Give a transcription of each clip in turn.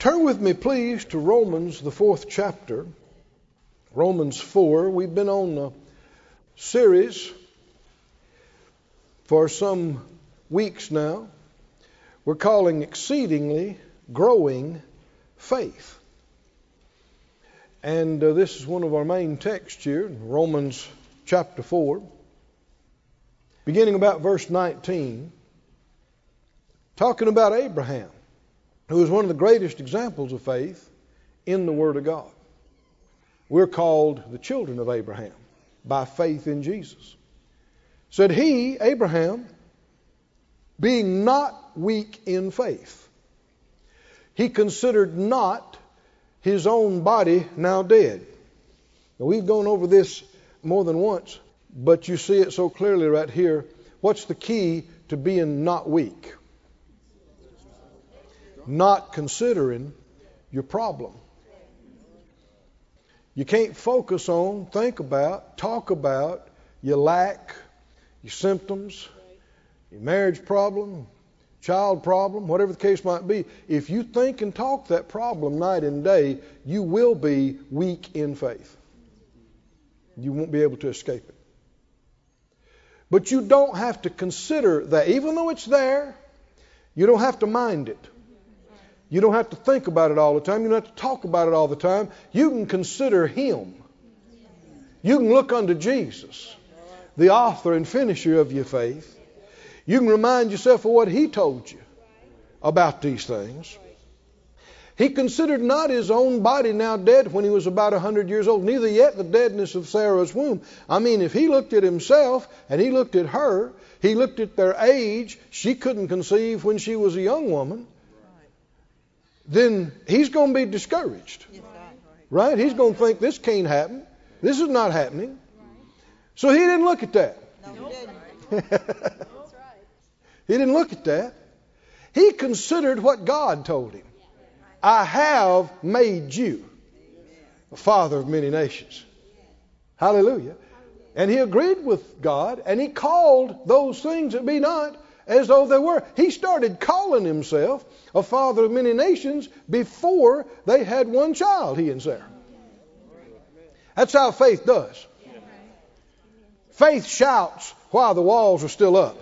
Turn with me, please, to Romans, the 4th chapter. Romans 4. We've been on a series for some weeks now. We're calling Exceedingly Growing Faith. And this is one of our main texts here, Romans chapter 4. Beginning about verse 19. Talking about Abraham, who is one of the greatest examples of faith in the Word of God. We're called the children of Abraham by faith in Jesus. Said he, Abraham, being not weak in faith, he considered not his own body now dead. Now we've gone over this more than once, but you see it so clearly right here. What's the key to being not weak? Not considering your problem. You can't focus on, think about, talk about your lack, your symptoms, your marriage problem, child problem, whatever the case might be. If you think and talk that problem night and day, you will be weak in faith. You won't be able to escape it. But you don't have to consider that. Even though it's there, you don't have to mind it. You don't have to think about it all the time. You don't have to talk about it all the time. You can consider Him. You can look unto Jesus, the author and finisher of your faith. You can remind yourself of what He told you about these things. He considered not his own body now dead when he was about 100 years old, neither yet the deadness of Sarah's womb. I mean, if he looked at himself and he looked at her, he looked at their age, she couldn't conceive when she was a young woman, then he's going to be discouraged, right? He's going to think this can't happen. This is not happening. So he didn't look at that. He didn't look at that. He considered what God told him. I have made you a father of many nations. Hallelujah. And he agreed with God, and he called those things that be not as though they were. He started calling himself a father of many nations before they had one child, he and Sarah. That's how faith does. Faith shouts while the walls are still up.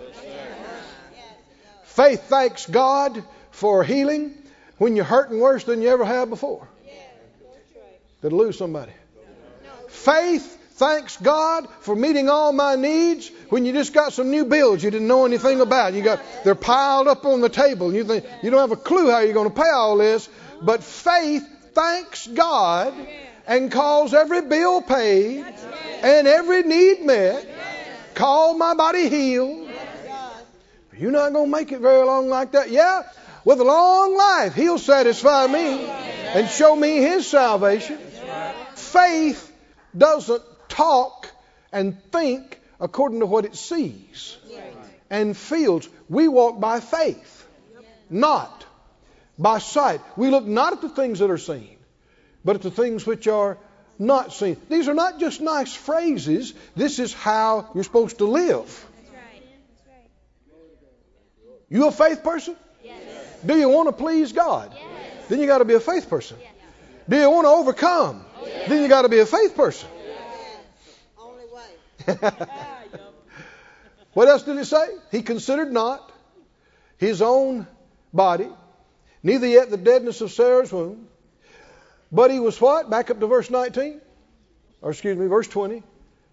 Faith thanks God for healing when you're hurting worse than you ever have before. Did I lose somebody? Faith thanks God for meeting all my needs when you just got some new bills you didn't know anything about. They're piled up on the table. And you think you don't have a clue how you're going to pay all this. But faith thanks God and calls every bill paid and every need met. Call my body healed. You're not going to make it very long like that. Yeah, with a long life, He'll satisfy me and show me His salvation. Faith doesn't talk and think according to what it sees and feels. We walk by faith, not by sight. We look not at the things that are seen, but at the things which are not seen. These are not just nice phrases. This is how you're supposed to live. You a faith person? Yes. Do you want to please God? Yes. Then you got to be a faith person. Yes. Do you want to overcome? Yes. Then you got to be a faith person. What else did it say? He considered not his own body, neither yet the deadness of Sarah's womb. But he was what? Back up to verse 19. Or excuse me, verse 20.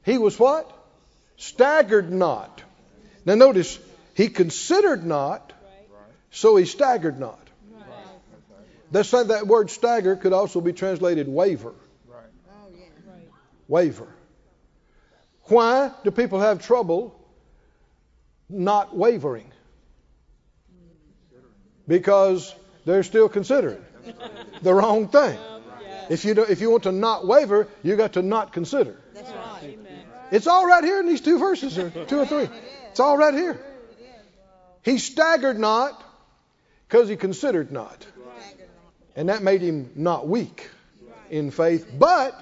He was what? Staggered not. Now notice, he considered not, so he staggered not. That's like that word stagger could also be translated waver. Waver. Why do people have trouble not wavering? Because they're still considering the wrong thing. If you want to not waver, you got to not consider. It's all right here in these two verses, or two or three. It's all right here. He staggered not because he considered not. And that made him not weak in faith, but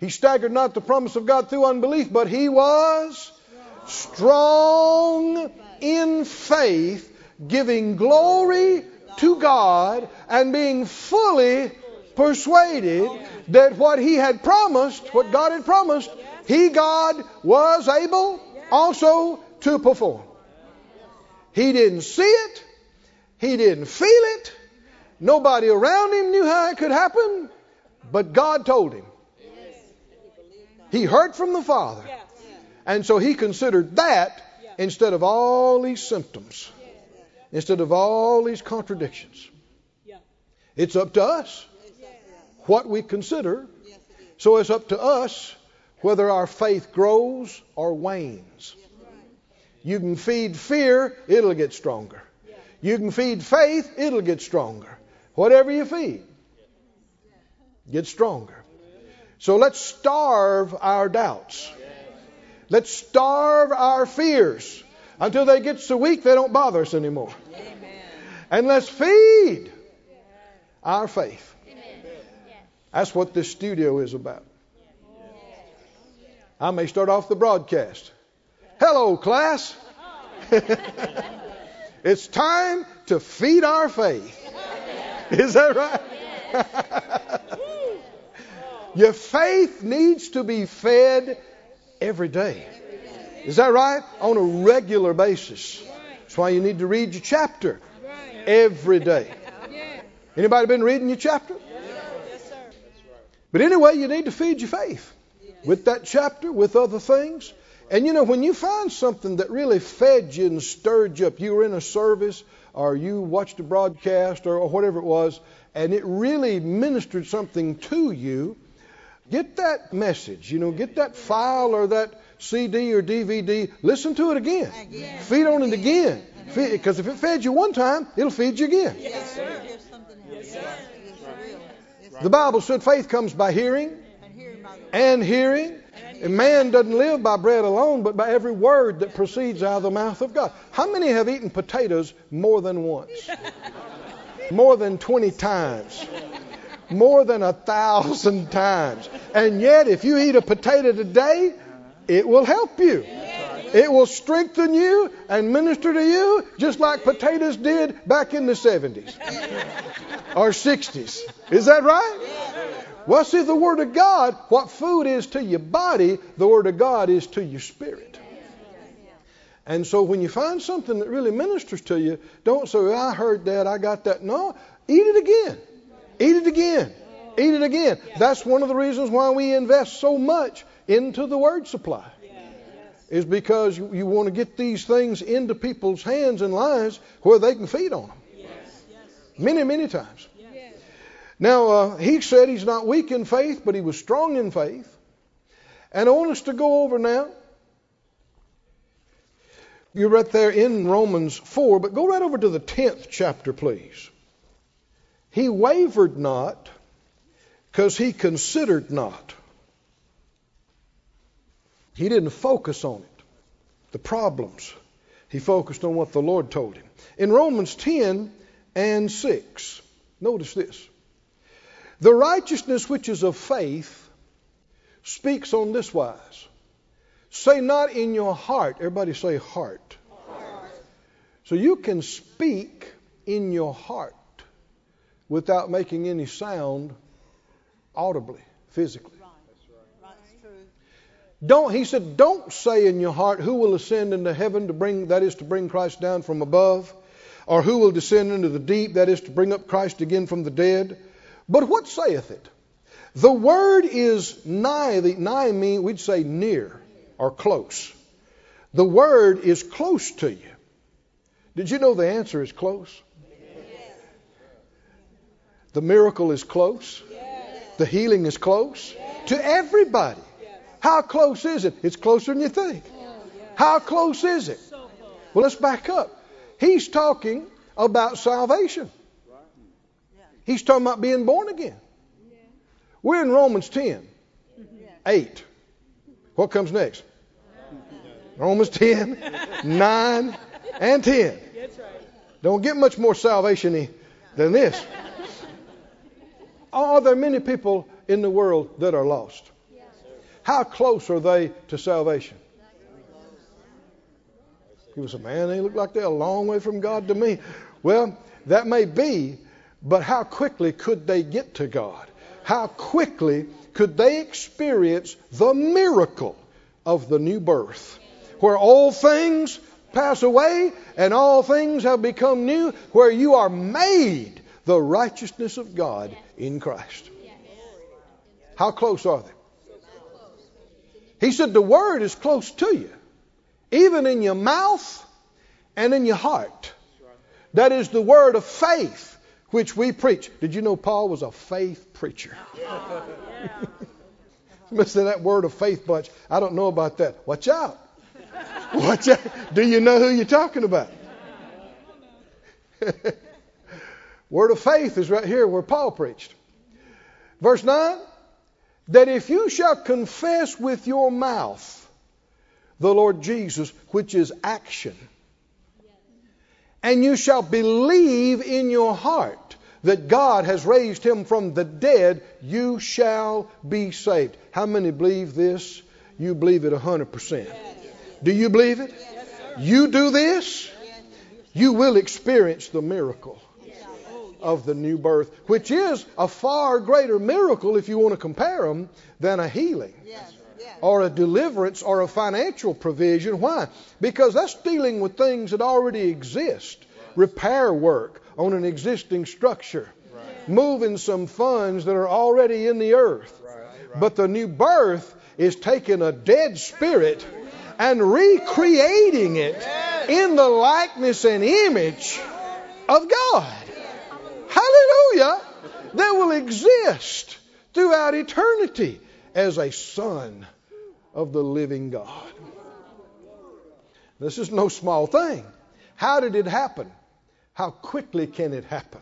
he staggered not the promise of God through unbelief, but he was strong in faith, giving glory to God and being fully persuaded that what he had promised, what God had promised, he, God, was able also to perform. He didn't see it. He didn't feel it. Nobody around him knew how it could happen, but God told him. He heard from the Father. And so he considered that instead of all these symptoms, instead of all these contradictions. It's up to us what we consider. So it's up to us whether our faith grows or wanes. You can feed fear, it'll get stronger. You can feed faith, it'll get stronger. Whatever you feed gets stronger. So let's starve our doubts. Let's starve our fears until they get so weak they don't bother us anymore. And let's feed our faith. That's what this studio is about. I may start off the broadcast. Hello, class. It's time to feed our faith. Is that right? Your faith needs to be fed every day. Is that right? On a regular basis. That's why you need to read your chapter every day. Anybody been reading your chapter? But anyway, you need to feed your faith with that chapter, with other things. And you know, when you find something that really fed you and stirred you up, you were in a service or you watched a broadcast or whatever it was, and it really ministered something to you, get that message, you know, get that file or that CD or DVD, listen to it again. Feed on it again. Because if it fed you one time, it'll feed you again. Yes, sir. The Bible said faith comes by hearing and hearing. And man doesn't live by bread alone, but by every word that proceeds out of the mouth of God. How many have eaten potatoes more than once? More than 20 times? More than 1,000 times? And yet, if you eat a potato today, it will help you. It will strengthen you and minister to you just like potatoes did back in the 70s or 60s. Is that right? Well, see, the Word of God, what food is to your body, the Word of God is to your spirit. And so when you find something that really ministers to you, don't say, I heard that, I got that. No, eat it again. Eat it again. Eat it again. That's one of the reasons why we invest so much into the word supply. Is because you want to get these things into people's hands and lives where they can feed on them. Yes. Many, many times. Yes. Now, he said he's not weak in faith, but he was strong in faith. And I want us to go over now. You're right there in Romans 4, but go right over to the 10th chapter, please. He wavered not because he considered not. He didn't focus on it, the problems. He focused on what the Lord told him. In Romans 10 and 6, notice this. The righteousness which is of faith speaks on this wise. Say not in your heart. Everybody say heart. Heart. So you can speak in your heart without making any sound audibly, physically. He said, don't say in your heart, who will ascend into heaven to bring Christ down from above, or who will descend into the deep, that is to bring up Christ again from the dead. But what saith it? The word is nigh thee. Nigh me, we'd say near or close. The word is close to you. Did you know the answer is close? Yes. The miracle is close. Yes. The healing is close. Yes. To everybody. How close is it? It's closer than you think. How close is it? Well, let's back up. He's talking about salvation. He's talking about being born again. We're in Romans 10, 8. What comes next? Romans 10, 9, and 10. Don't get much more salvation-y than this. Are there many people in the world that are lost? How close are they to salvation? People say, man, they look like they're a long way from God to me. Well, That may be, but how quickly could they get to God? How quickly could they experience the miracle of the new birth, where all things pass away and all things have become new, where you are made the righteousness of God in Christ? How close are they? He said the word is close to you, even in your mouth and in your heart. That is the word of faith which we preach. Did you know Paul was a faith preacher? Must say that word of faith bunch. I don't know about that. Watch out. Watch out. Do you know who you're talking about? Word of faith is right here where Paul preached. Verse 9. That if you shall confess with your mouth the Lord Jesus, which is action, and you shall believe in your heart that God has raised him from the dead, you shall be saved. How many believe this? You believe it 100%. Do you believe it? You do this, you will experience the miracle of the new birth, which is a far greater miracle, if you want to compare them, than a healing or a deliverance or a financial provision. Why? Because that's dealing with things that already exist. Repair work on an existing structure. Right. Moving some funds that are already in the earth. Right. But the new birth is taking a dead spirit and recreating it in the likeness and image of God. Hallelujah! That will exist throughout eternity as a son of the living God. This is no small thing. How did it happen? How quickly can it happen?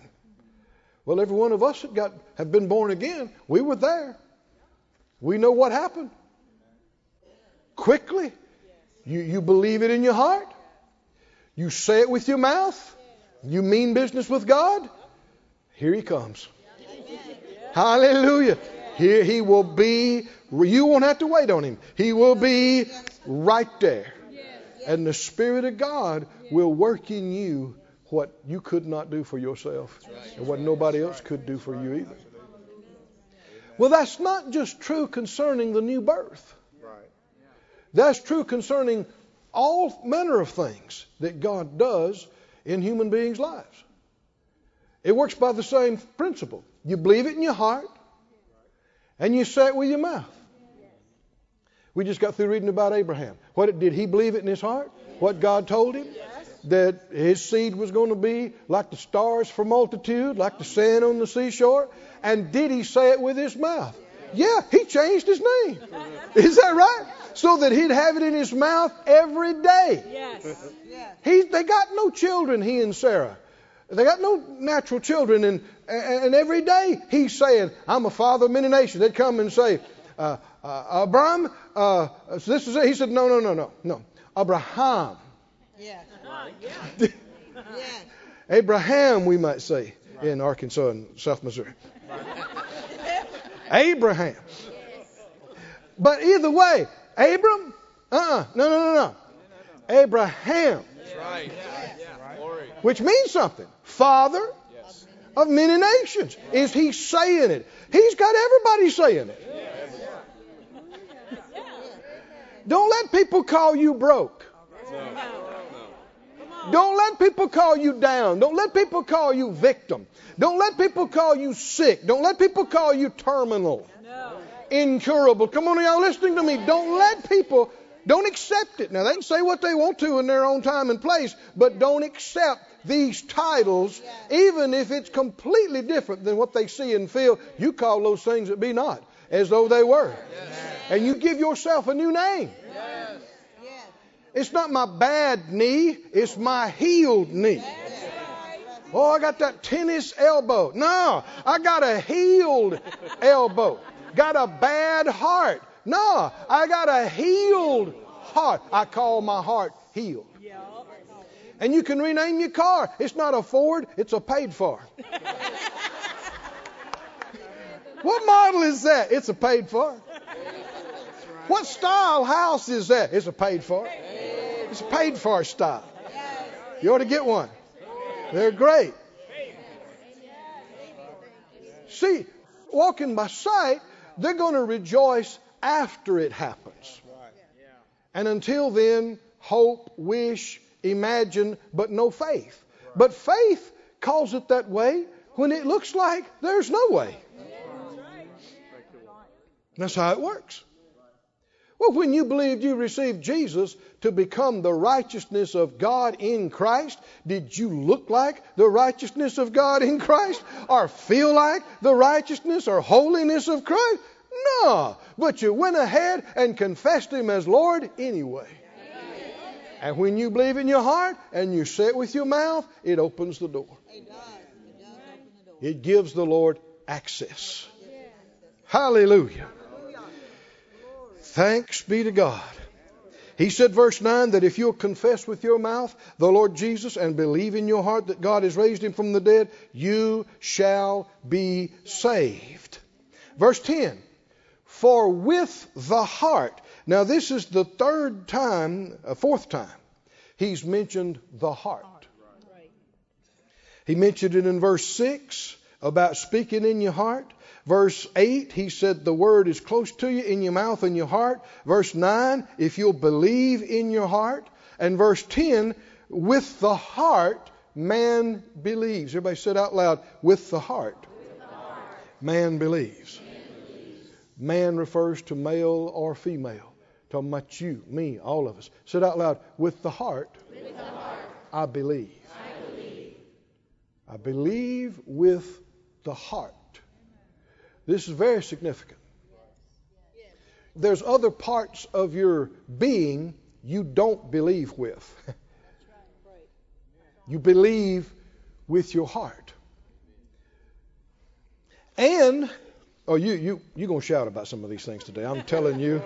Well, every one of us that have been born again, we were there. We know what happened. Quickly. You believe it in your heart. You say it with your mouth. You mean business with God. Here he comes. Hallelujah. Here he will be. You won't have to wait on him. He will be right there. And the Spirit of God will work in you what you could not do for yourself and what nobody else could do for you either. Well, that's not just true concerning the new birth. That's true concerning all manner of things that God does in human beings' lives. It works by the same principle. You believe it in your heart and you say it with your mouth. We just got through reading about Abraham. Did he believe it in his heart? What God told him? That his seed was going to be like the stars for multitude, like the sand on the seashore. And did he say it with his mouth? Yeah, he changed his name. Is that right? So that he'd have it in his mouth every day. They got no children, he and Sarah. They got no natural children. And every day he's saying, I'm a father of many nations. They'd come and say, Abraham, this is it. He said, no. Abraham. Yeah. Abraham, we might say in Arkansas and South Missouri. Abraham. But either way, Abram? No. Abraham. That's right. Which means something. Father of many nations. Is he saying it? He's got everybody saying it. Don't let people call you broke. Don't let people call you down. Don't let people call you victim. Don't let people call you sick. Don't let people call you terminal, incurable. Come on, y'all listening to me. Don't accept it. Now, they can say what they want to in their own time and place, but don't accept these titles, even if it's completely different than what they see and feel. You call those things that be not as though they were. Yes. And you give yourself a new name. Yes. It's not my bad knee. It's my healed knee. Oh, I got that tennis elbow. No, I got a healed elbow. Got a bad heart. No, I got a healed heart. I call my heart healed. And you can rename your car. It's not a Ford. It's a paid for. What model is that? It's a paid for. What style house is that? It's a paid for. It's a paid for style. You ought to get one. They're great. see, walking by sight, they're going to rejoice after it happens. And until then, hope, wish, imagine, but no faith. But faith calls it that way when it looks like there's no way. That's how it works. Well, when you believed you received Jesus to become the righteousness of God in Christ, did you look like the righteousness of God in Christ? Or feel like the righteousness or holiness of Christ? No. But you went ahead and confessed Him as Lord anyway. Amen. And when you believe in your heart and you say it with your mouth, it opens the door. It does. It does open the door. It gives the Lord access. Yes. Hallelujah. Thanks be to God. He said, verse 9, that if you'll confess with your mouth the Lord Jesus and believe in your heart that God has raised Him from the dead, you shall be saved. Verse 10, for with the heart. Now this is the fourth time, He's mentioned the heart. He mentioned it in verse 6 about speaking in your heart. Verse 8, he said the word is close to you in your mouth and your heart. Verse 9, if you'll believe in your heart. And verse 10, with the heart man believes. Everybody said out loud, with the heart, man believes. Man refers to male or female. Talking about you, me, all of us. Said out loud, with the heart, I believe. I believe with the heart. This is very significant. There's other parts of your being you don't believe with. You believe with your heart. And, oh, you're going to shout about some of these things today. I'm telling you.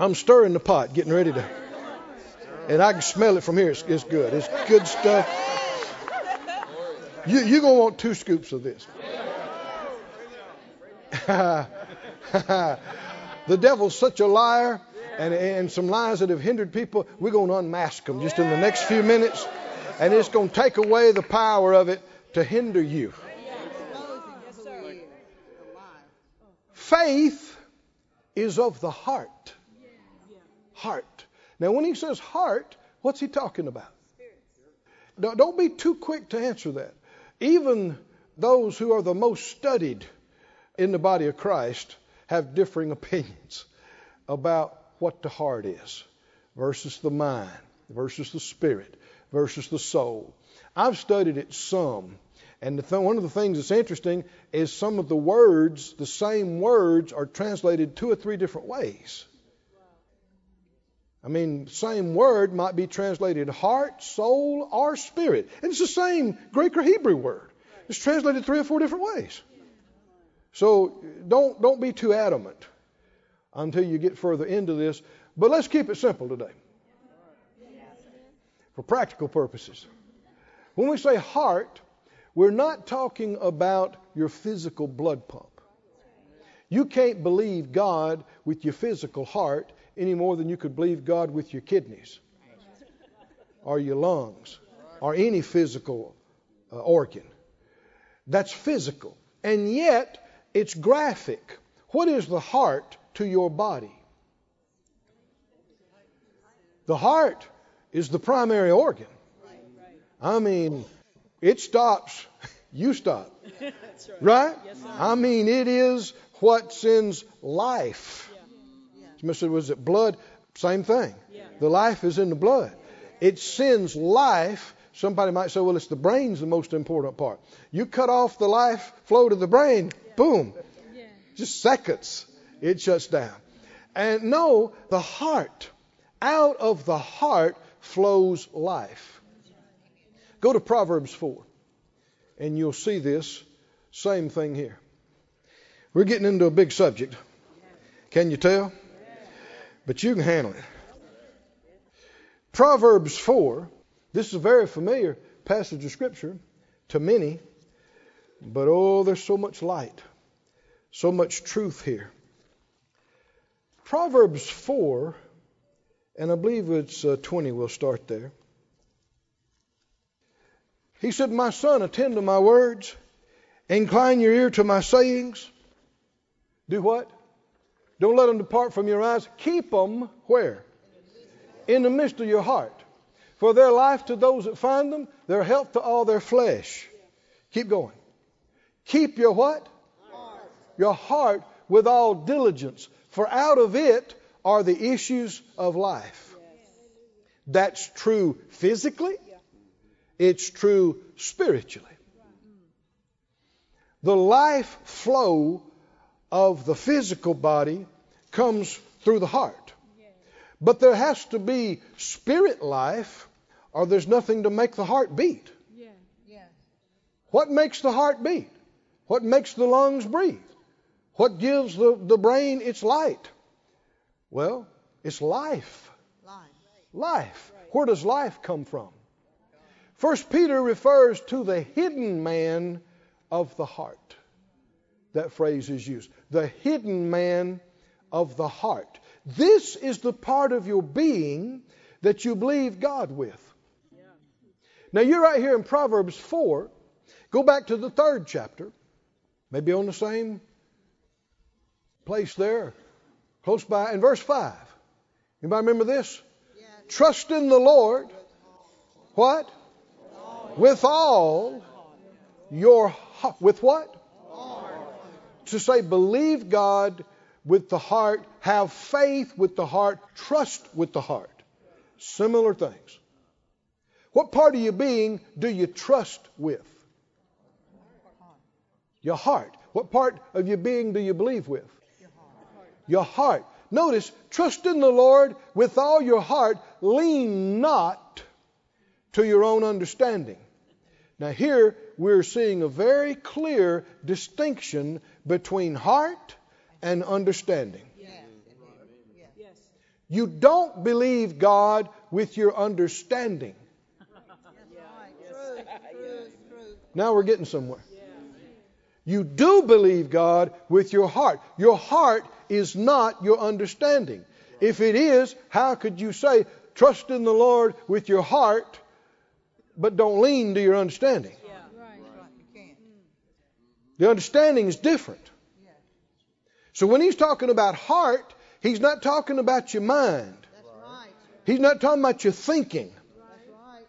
I'm stirring the pot, getting ready to. And I can smell it from here. It's good. It's good stuff. You're going to want 2 scoops of this. The devil's such a liar, and some lies that have hindered people, we're going to unmask them just in the next few minutes, and it's going to take away the power of it to hinder you. Faith is of the heart. Heart. Now, when he says heart, what's he talking about? Don't be too quick to answer that. Even those who are the most studied in the body of Christ have differing opinions about what the heart is versus the mind, versus the spirit, versus the soul. I've studied it some, and one of the things that's interesting is some of the words, the same words, are translated 2 or 3 different ways. I mean, same word might be translated heart, soul, or spirit. And it's the same Greek or Hebrew word. It's translated 3 or 4 different ways. So don't be too adamant until you get further into this. But let's keep it simple today for practical purposes. When we say heart, we're not talking about your physical blood pump. You can't believe God with your physical heart any more than you could believe God with your kidneys or your lungs or any physical organ. That's physical. And yet, it's graphic. What is the heart to your body? The heart is the primary organ. I mean, it stops, you stop. Right? I mean, it is what sends life. Somebody said, was it blood? Same thing. The life is in the blood. It sends life. Somebody might say, well, it's the brain's the most important part. You cut off the life flow to the brain. Boom. Just seconds. It shuts down. And no, the heart. Out of the heart flows life. Go to Proverbs 4. And you'll see this same thing here. We're getting into a big subject. Can you tell? But you can handle it. Proverbs 4. This is a very familiar passage of Scripture to many. But oh, there's so much light, so much truth here. Proverbs 4, and I believe it's 20, we'll start there. He said, my son, attend to my words Incline your ear to my sayings. Do what? Don't let them depart from your eyes. Keep them where? In the midst of your heart. For their life to those that find them, their health to all their flesh. Keep going. Keep your what? Heart. Your heart with all diligence. For out of it are the issues of life. That's true physically. It's true spiritually. The life flow of the physical body comes through the heart. But there has to be spirit life, or there's nothing to make the heart beat. Yeah. Yeah. What makes the heart beat? What makes the lungs breathe? What gives the brain its light? Well, it's life. Life. Where does life come from? 1 Peter refers to the hidden man of the heart. That phrase is used. The hidden man of the heart. This is the part of your being that you believe God with. Yeah. Now you're right here in Proverbs 4. Go back to the 3rd chapter. Maybe on the same place there. Close by. In verse 5. Anybody remember this? Yeah. Trust in the Lord. What? With all your heart. With what? All. To say believe God with the heart. Have faith with the heart, trust with the heart. Similar things. What part of your being do you trust with? Your heart. What part of your being do you believe with? Your heart. Notice, trust in the Lord with all your heart. Lean not to your own understanding. Now here we're seeing a very clear distinction between heart and understanding. You don't believe God with your understanding. Now we're getting somewhere. You do believe God with your heart. Your heart is not your understanding. If it is, how could you say, trust in the Lord with your heart, but don't lean to your understanding? The understanding is different. So when he's talking about heart, he's not talking about your mind. That's right. He's not talking about your thinking. That's right.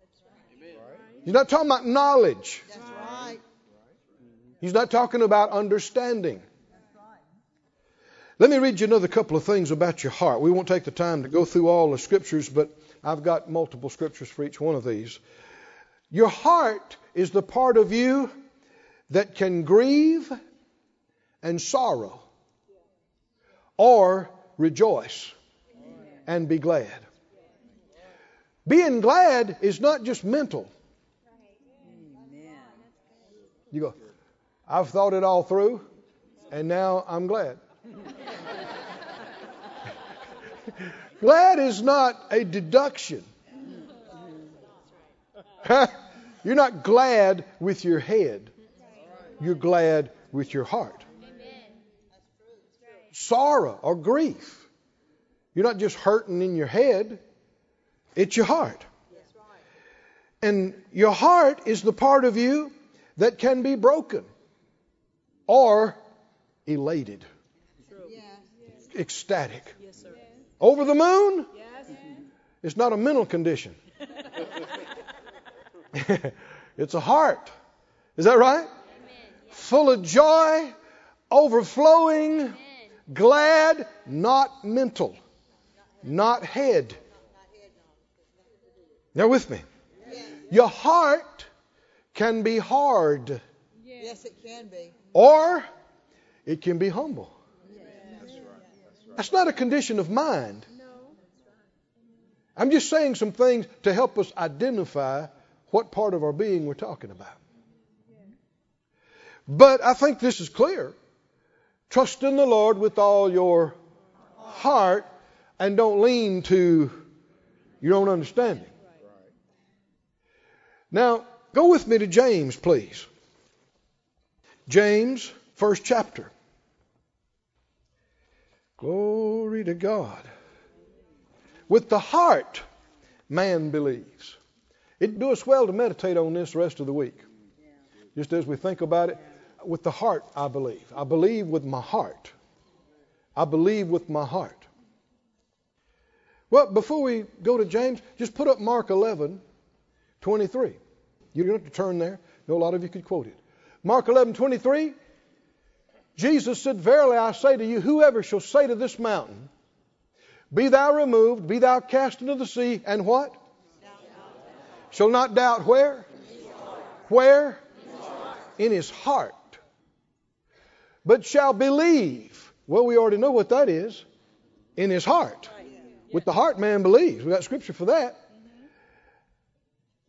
That's right. He's not talking about knowledge. That's right. He's not talking about understanding. That's right. Let me read you another couple of things about your heart. We won't take the time to go through all the scriptures, but I've got multiple scriptures for each one of these. Your heart is the part of you that can grieve and sorrow, or rejoice and be glad. Being glad is not just mental. You go, I've thought it all through, and now I'm glad. Glad is not a deduction. You're not glad with your head. You're glad with your heart. Sorrow or grief. You're not just hurting in your head. It's your heart. And your heart is the part of you that can be broken or elated. Ecstatic. Over the moon? It's not a mental condition. It's a heart. Is that right? Full of joy, overflowing. Glad, not mental, not head. Now with me. Your heart can be hard. Yes, it can be. Or it can be humble. That's not a condition of mind. I'm just saying some things to help us identify what part of our being we're talking about. But I think this is clear. Trust in the Lord with all your heart and don't lean to your own understanding. Now, go with me to James, please. James, 1st chapter. Glory to God. With the heart, man believes. It'd do us well to meditate on this the rest of the week. Just as we think about it, with the heart, I believe. I believe with my heart. I believe with my heart. Well, before we go to James, just put up Mark 11:23. You don't have to turn there. I know a lot of you could quote it. Mark 11:23. Jesus said, "Verily I say to you, whoever shall say to this mountain, be thou removed, be thou cast into the sea, and what? Shall not doubt where? Where? In his heart. But shall believe." Well, we already know what that is. In his heart. With the heart man believes. We got scripture for that.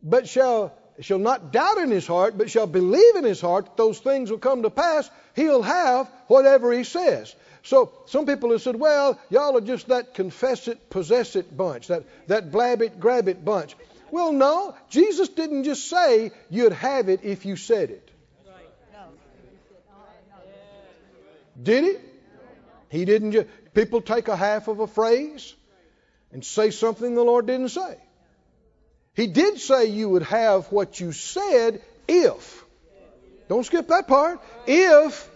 But shall not doubt in his heart, but shall believe in his heart that those things will come to pass. He'll have whatever he says. So some people have said, well, y'all are just that confess it, possess it bunch, that blab it, grab it bunch. Well, no, Jesus didn't just say you'd have it if you said it. Did he? He didn't just, people take a half of a phrase and say something the Lord didn't say. He did say you would have what you said if. Don't skip that part. If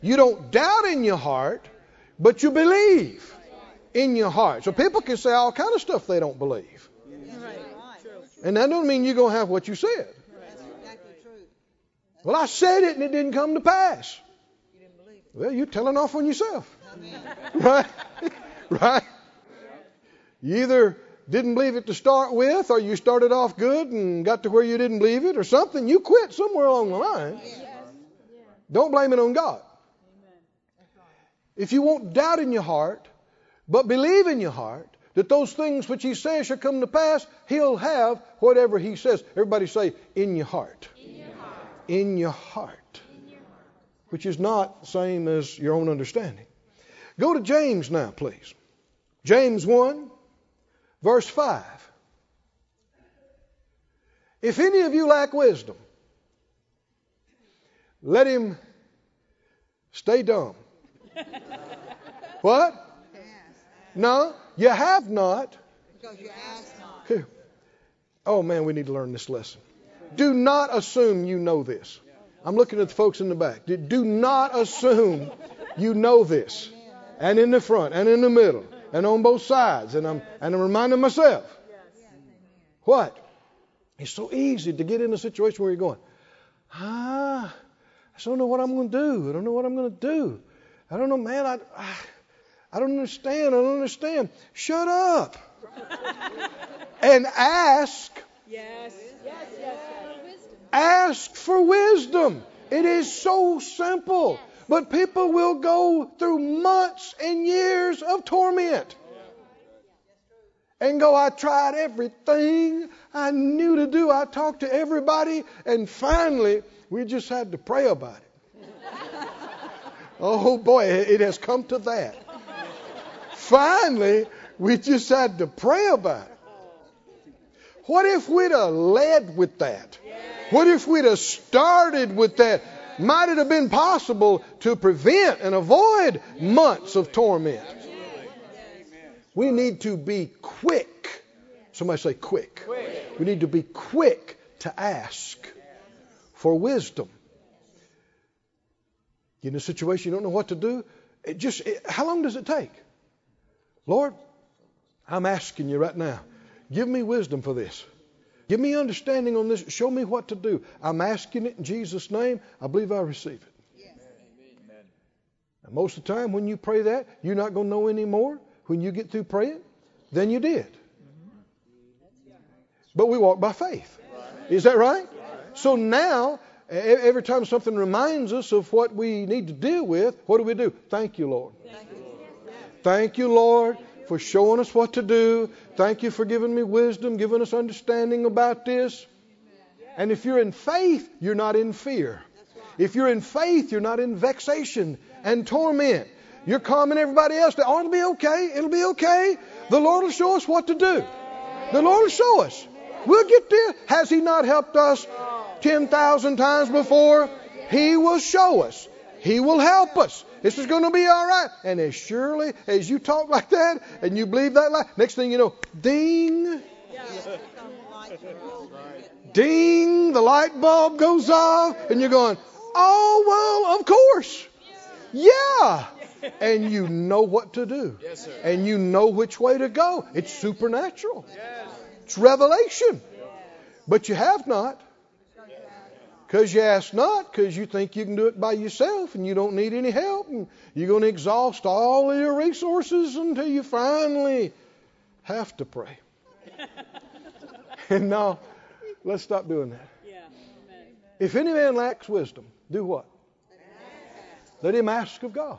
you don't doubt in your heart, but you believe in your heart. So people can say all kind of stuff they don't believe. And that don't mean you're going to have what you said. That's exactly true. Well, I said it and it didn't come to pass. You didn't believe it. Well, you're telling off on yourself. Right? Right? You either didn't believe it to start with, or you started off good and got to where you didn't believe it, or something. You quit somewhere along the line. Yes. Don't blame it on God. Amen. Right. If you won't doubt in your heart, but believe in your heart, that those things which he says shall come to pass, he'll have whatever he says. Everybody say, in your heart. In your heart. In your heart. In your heart. Which is not the same as your own understanding. Go to James now, please. James 1:5. If any of you lack wisdom, let him stay dumb. What? No, you have not. Because you ask not. Oh man, we need to learn this lesson. Do not assume you know this. I'm looking at the folks in the back. Do not assume you know this. And in the front, and in the middle, and on both sides. And I'm reminding myself. What? It's so easy to get in a situation where you're going, I don't know what I'm going to do. I don't know what I'm going to do. I don't know, man. I don't understand. I don't understand. Shut up. And ask. Yes. Yes, yes, yes. Ask for wisdom. It is so simple. But people will go through months and years of torment. And go, I tried everything I knew to do. I talked to everybody. And finally, we just had to pray about it. Oh boy, it has come to that. Finally, we just had to pray about it. What if we'd have led with that? What if we'd have started with that? Might it have been possible to prevent and avoid months of torment? We need to be quick. Somebody say quick. We need to be quick to ask for wisdom. You're in a situation you don't know what to do. How long does it take? Lord, I'm asking you right now. Give me wisdom for this. Give me understanding on this. Show me what to do. I'm asking it in Jesus' name. I believe I receive it. Yes. Amen. And most of the time when you pray that, you're not going to know any more when you get through praying than you did. Mm-hmm. But we walk by faith. Right. Is that right? Yes. So now, every time something reminds us of what we need to deal with, what do we do? Thank you, Lord. Thank you. Thank you, Lord, for showing us what to do. Thank you for giving me wisdom, giving us understanding about this. And if you're in faith, you're not in fear. If you're in faith, you're not in vexation and torment. You're calming everybody else. Oh, it'll be okay. It'll be okay. The Lord will show us what to do. The Lord will show us. We'll get there. Has He not helped us 10,000 times before? He will show us. He will help us. This is going to be all right. And as surely as you talk like that and you believe that lie, next thing you know, ding. ding, the light bulb goes off, and you're going, oh, well, of course. Yeah. And you know what to do. Yes, sir. And you know which way to go. It's supernatural. Yes. It's revelation. Yes. But you have not. Because you ask not, because you think you can do it by yourself and you don't need any help. And you're going to exhaust all of your resources until you finally have to pray. And now, let's stop doing that. Yeah. If any man lacks wisdom, do what? Let him ask of God.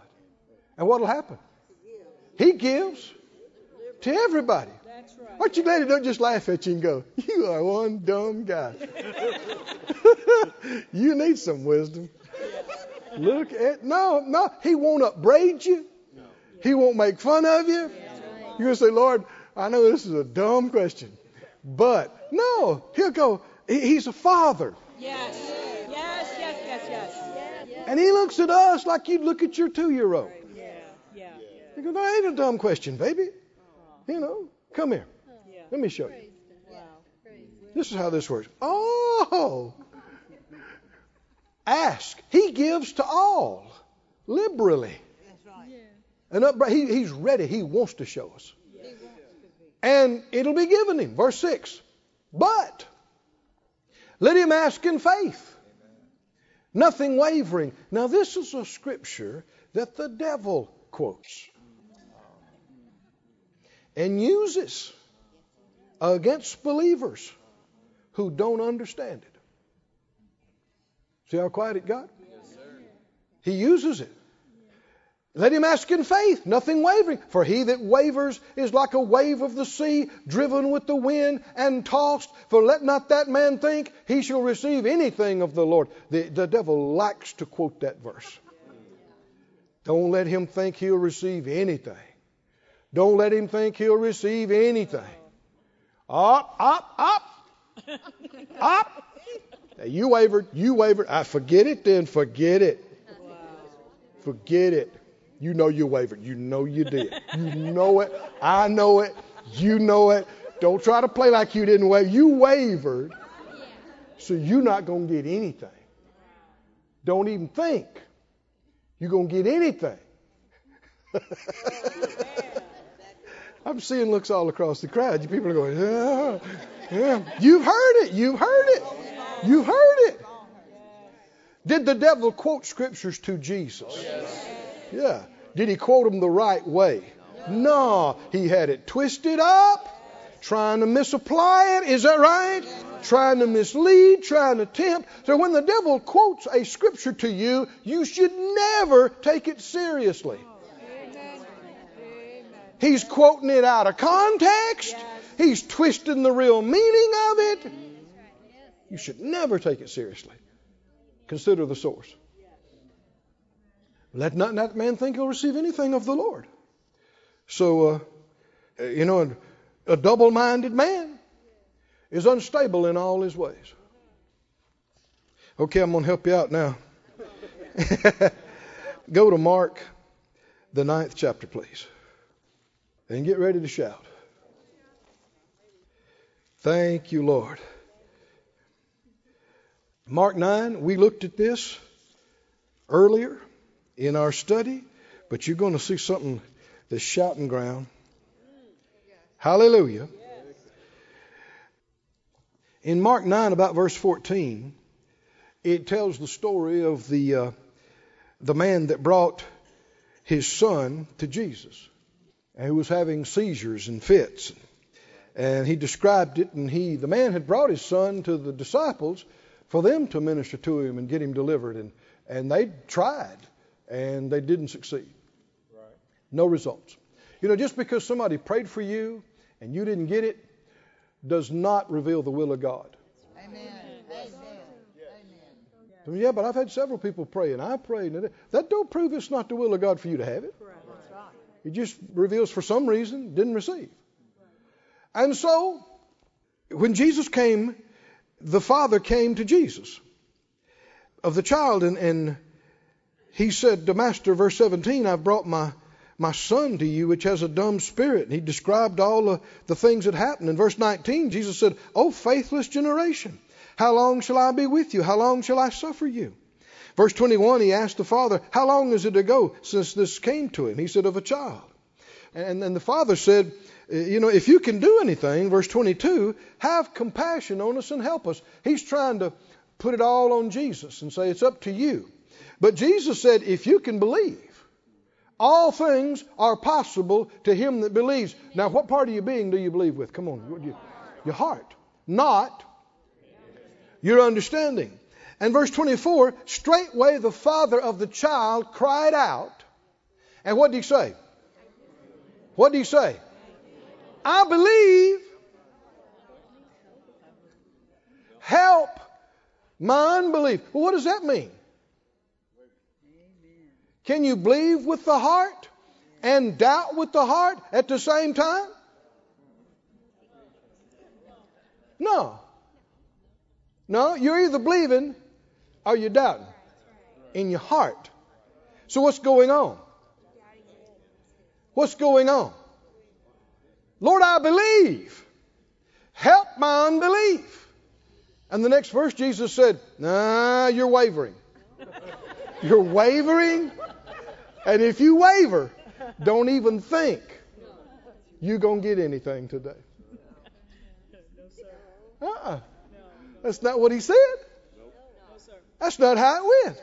And what will happen? He gives to everybody. That's right. Aren't you glad he don't just laugh at you and go, you are one dumb guy. You need some wisdom. Look at, no. He won't upbraid you. No. He won't make fun of you. Yeah. You're going to say, Lord, I know this is a dumb question. But, no, he'll go, he's a father. Yes. Yes, yes, yes, yes. Yes. And he looks at us like you'd look at your 2-year-old. He goes, that ain't a dumb question, baby. You know, come here. Let me show you. This is how this works. Oh, ask. He gives to all liberally. And he's ready. He wants to show us. And it'll be given him. Verse 6. But let him ask in faith. Nothing wavering. Now this is a scripture that the devil quotes and uses against believers who don't understand it. See how quiet it got? Yes, sir. He uses it. Let him ask in faith, nothing wavering. For he that wavers is like a wave of the sea, driven with the wind and tossed. For let not that man think he shall receive anything of the Lord. The devil likes to quote that verse. Don't let him think he'll receive anything. Don't let him think he'll receive anything. Up, up, up. Up. Now you wavered. You wavered. Forget it then. Forget it. Wow. Forget it. You know you wavered. You know you did. You know it. I know it. You know it. Don't try to play like you didn't waver. You wavered. So you're not going to get anything. Don't even think you're going to get anything. I'm seeing looks all across the crowd. People are going, yeah, yeah. You've heard it. You've heard it. You've heard it. Did the devil quote scriptures to Jesus? Yeah. Did he quote them the right way? No. He had it twisted up, trying to misapply it. Is that right? Trying to mislead, trying to tempt. So when the devil quotes a scripture to you, you should never take it seriously. He's quoting it out of context. He's twisting the real meaning of it. You should never take it seriously. Consider the source. Let not that man think he'll receive anything of the Lord. So, you know, a double-minded man is unstable in all his ways. Okay, I'm going to help you out now. Go to Mark, the 9th chapter, please. And get ready to shout. Thank you, Lord. Mark 9, we looked at this earlier in our study, but you're going to see something that's shouting ground. Hallelujah. In Mark 9, about verse 14, it tells the story of the man that brought his son to Jesus, and who was having seizures and fits. And he described it, and the man had brought his son to the disciples for them to minister to him and get him delivered. And they tried, and they didn't succeed. Right. No results. You know, just because somebody prayed for you and you didn't get it, does not reveal the will of God. Amen. Amen. Amen. Yeah, but I've had several people pray, and I prayed. That don't prove it's not the will of God for you to have it. It just reveals for some reason didn't receive. And so, when Jesus came, the father came to Jesus of the child, and he said to Master, verse 17, I've brought my son to you, which has a dumb spirit. And he described all the things that happened. In verse 19, Jesus said, O faithless generation, How long shall I be with you? How long shall I suffer you? Verse 21, he asked the father, how long is it ago since this came to him? He said, of a child. And then the father said, you know, if you can do anything, verse 22, have compassion on us and help us. He's trying to put it all on Jesus and say, it's up to you. But Jesus said, if you can believe, all things are possible to him that believes. Now, what part of your being do you believe with? Come on. Your heart, not your understanding. And verse 24, straightway the father of the child cried out. And what did he say? What did he say? I believe. Help my unbelief. Well, what does that mean? Can you believe with the heart and doubt with the heart at the same time? No. No, you're either believing or you're doubting in your heart. So what's going on? What's going on? Lord, I believe. Help my unbelief. And the next verse, Jesus said, nah, you're wavering. You're wavering. And if you waver, don't even think you're going to get anything today. Uh-uh. That's not what he said. That's not how it went.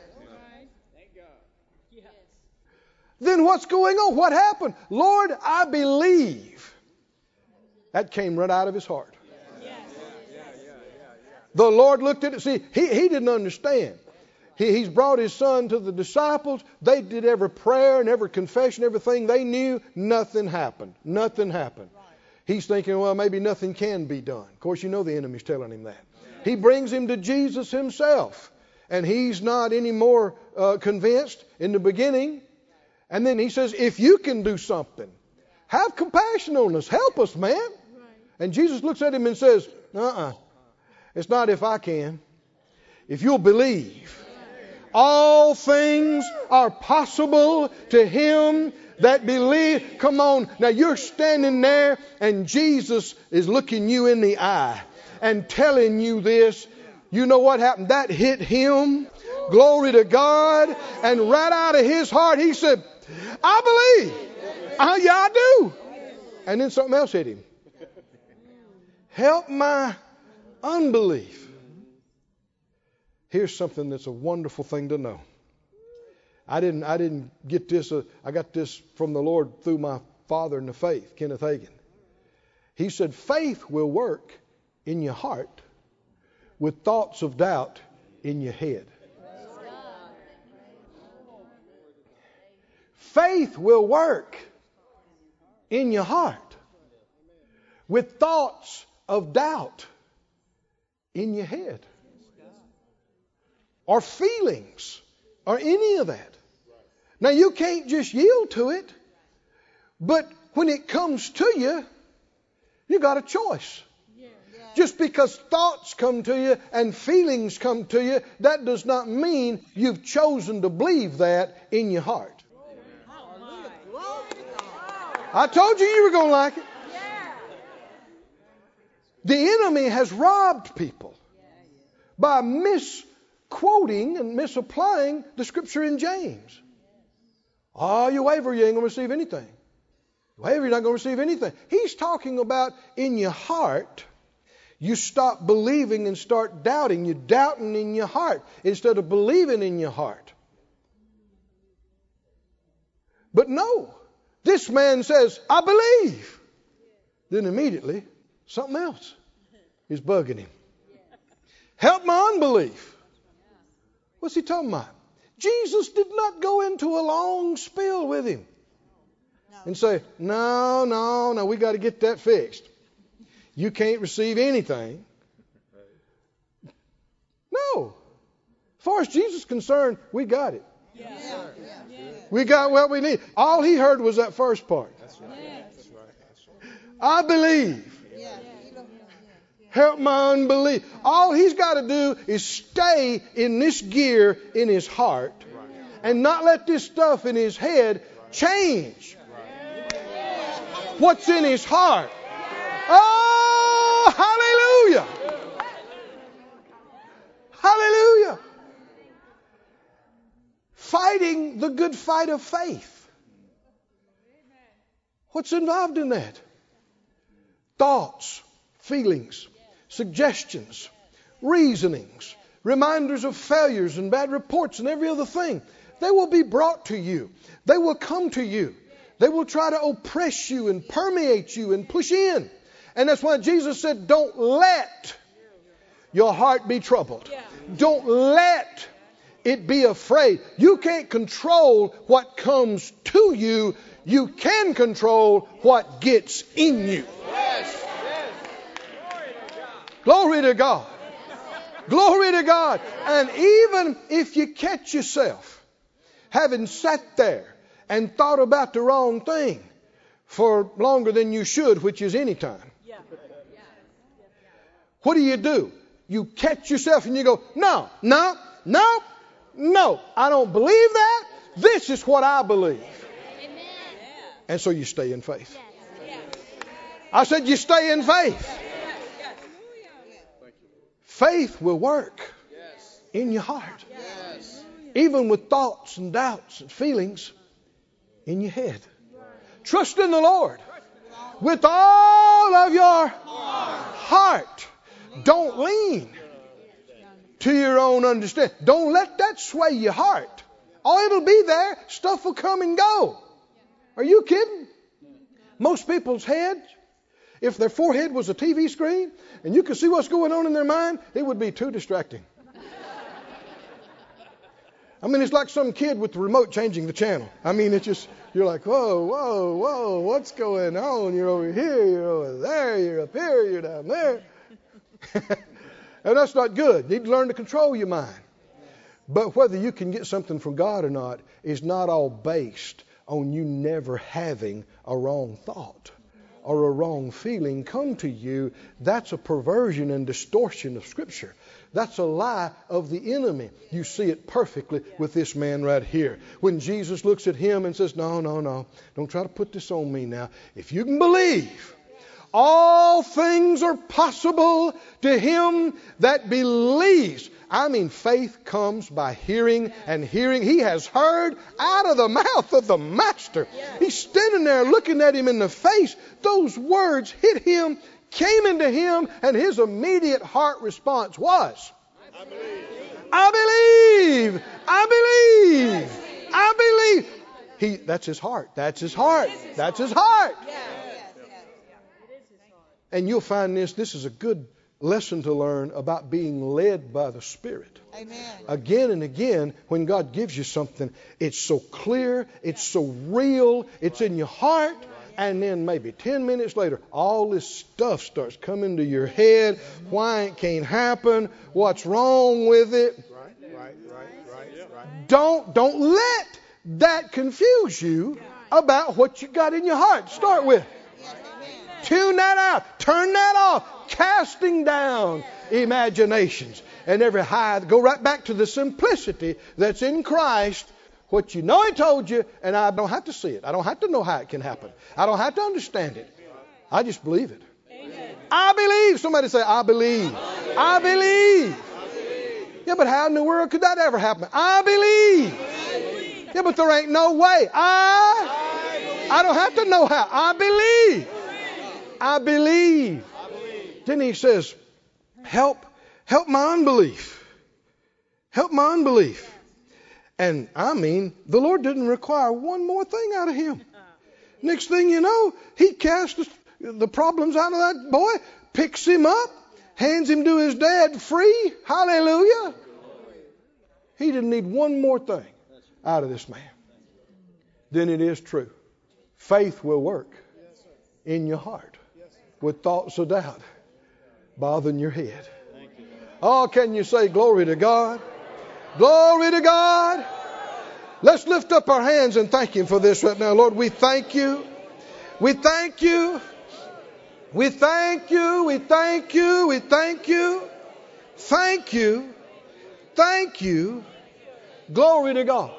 Then what's going on? What happened? Lord, I believe. That came right out of his heart. The Lord looked at it. See, he didn't understand. He's brought his son to the disciples. They did every prayer and every confession, everything they knew. Nothing happened. Nothing happened. He's thinking, well, maybe nothing can be done. Of course, you know the enemy's telling him that. He brings him to Jesus himself. And he's not any more convinced in the beginning. And then he says, if you can do something, have compassion on us. Help us, man. And Jesus looks at him and says, uh-uh. It's not if I can. If you'll believe. All things are possible to him that believes. Come on. Now you're standing there and Jesus is looking you in the eye and telling you this. You know what happened? That hit him. Glory to God. And right out of his heart he said, I believe. Yeah, I do. And then something else hit him. Help my unbelief. Here's something that's a wonderful thing to know. I didn't get this. I got this from the Lord through my father in the faith, Kenneth Hagin. He said, faith will work in your heart with thoughts of doubt in your head. Faith will work in your heart with thoughts of doubt in your head. Or feelings, or any of that. Now you can't just yield to it, but when it comes to you, you got a choice. Just because thoughts come to you and feelings come to you, that does not mean you've chosen to believe that in your heart. I told you you were going to like it. The enemy has robbed people by misquoting and misapplying the scripture in James. Oh, you waver, you ain't going to receive anything. You waver, you're not going to receive anything. He's talking about in your heart, you stop believing and start doubting. You're doubting in your heart instead of believing in your heart. But no, this man says, I believe. Then immediately, something else is bugging him. Help my unbelief. What's he talking about? Jesus did not go into a long spiel with him and say, no, we got to get that fixed. You can't receive anything. No. As far as Jesus is concerned, we got it. Yeah. We got what we need. All he heard was that first part. That's right. That's right. That's right. I believe. Yeah. Help my unbelief. All he's got to do is stay in this gear in his heart and not let this stuff in his head change what's in his heart. Oh, hallelujah. Hallelujah. Fighting the good fight of faith. What's involved in that? Thoughts, feelings, suggestions, reasonings, reminders of failures and bad reports and every other thing. They will be brought to you. They will come to you. They will try to oppress you and permeate you and push in. And that's why Jesus said, don't let your heart be troubled. Don't let it be afraid. You can't control what comes to you. You can control what gets in you. Yes. Glory to God. Glory to God. And even if you catch yourself having sat there and thought about the wrong thing for longer than you should, which is any time, what do? You catch yourself and you go, no, I don't believe that. This is what I believe. Amen. And so you stay in faith. I said you stay in faith. Faith will work in your heart. Even with thoughts and doubts and feelings in your head. Trust in the Lord with all of your heart. Don't lean to your own understanding. Don't let that sway your heart. Oh, it'll be there. Stuff will come and go. Are you kidding? Most people's heads, if their forehead was a TV screen and you could see what's going on in their mind, it would be too distracting. I mean, it's like some kid with the remote changing the channel. I mean, it's just, you're like, whoa, what's going on? You're over here, you're over there, you're up here, you're down there. And that's not good. You need to learn to control your mind. But whether you can get something from God or not is not all based on you never having a wrong thought or a wrong feeling come to you. That's a perversion and distortion of Scripture. That's a lie of the enemy. You see it perfectly with this man right here. When Jesus looks at him and says, no, don't try to put this on me now. If you can believe, all things are possible to him that believes. I mean, faith comes by hearing and hearing. He has heard out of the mouth of the Master. He's standing there looking at him in the face. Those words hit him, came into him, and his immediate heart response was, I believe. I believe. That's his heart. That's his heart. And you'll find this is a good lesson to learn about being led by the Spirit. Amen. Again and again, when God gives you something, it's so clear, it's so real, it's in your heart. And then maybe 10 minutes later, all this stuff starts coming to your head. Why it can't happen? What's wrong with it? Right. Don't let that confuse you about what you got in your heart. Start with. Tune that out. Turn that off. Casting down imaginations and every high. Go right back to the simplicity that's in Christ. What you know He told you, and I don't have to see it. I don't have to know how it can happen. I don't have to understand it. I just believe it. Amen. I believe. Somebody say, I believe. I believe. Yeah, but how in the world could that ever happen? I believe. Yeah, but there ain't no way. I don't have to know how. I believe. Then he says, help my unbelief. Help my unbelief. And I mean, the Lord didn't require one more thing out of him. Next thing you know, he casts the problems out of that boy, picks him up, hands him to his dad free. Hallelujah. He didn't need one more thing out of this man. Then it is true. Faith will work in your heart. With thoughts of doubt bothering your head. Oh, can you say glory to God? Glory to God. Let's lift up our hands and thank Him for this right now. Lord, we thank You. We thank You. We thank You. We thank You. We thank You. Thank You. Thank You. Glory to God.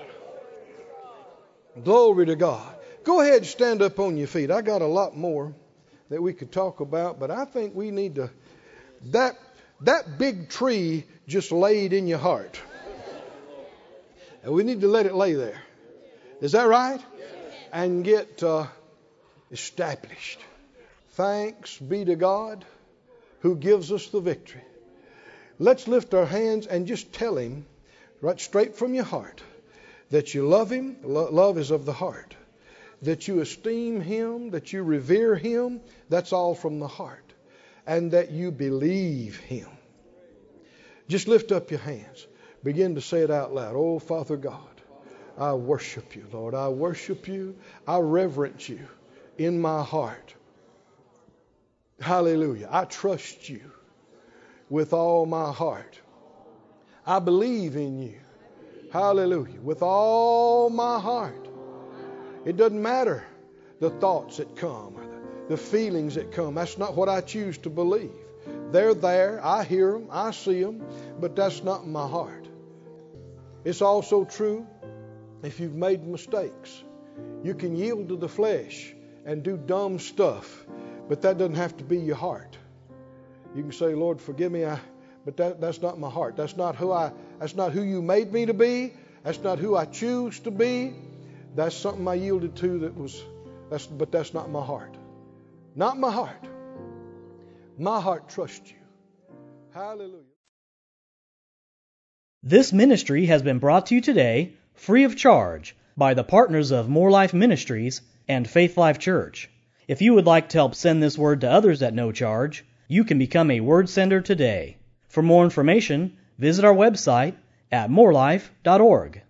Glory to God. Go ahead and stand up on your feet. I got a lot more that we could talk about, but I think we need to, that that big tree just laid in your heart. And we need to let it lay there. Is that right? Yes. And get established. Thanks be to God who gives us the victory. Let's lift our hands and just tell Him right straight from your heart that you love Him. Love is of the heart. That you esteem Him, that you revere Him, that's all from the heart. And that you believe Him. Just lift up your hands. Begin to say it out loud. Oh, Father God, I worship you, Lord. I worship you. I reverence you in my heart. Hallelujah. I trust you with all my heart. I believe in you. Hallelujah. With all my heart. It doesn't matter the thoughts that come or the feelings that come. That's not what I choose to believe. They're there. I hear them. I see them. But that's not my heart. It's also true if you've made mistakes. You can yield to the flesh and do dumb stuff. But that doesn't have to be your heart. You can say, Lord, forgive me. But that's not my heart. That's not who you made me to be. That's not who I choose to be. That's something I yielded to but that's not my heart. Not my heart. My heart trusts you. Hallelujah. This ministry has been brought to you today, free of charge, by the partners of More Life Ministries and Faith Life Church. If you would like to help send this word to others at no charge, you can become a word sender today. For more information, visit our website at morelife.org.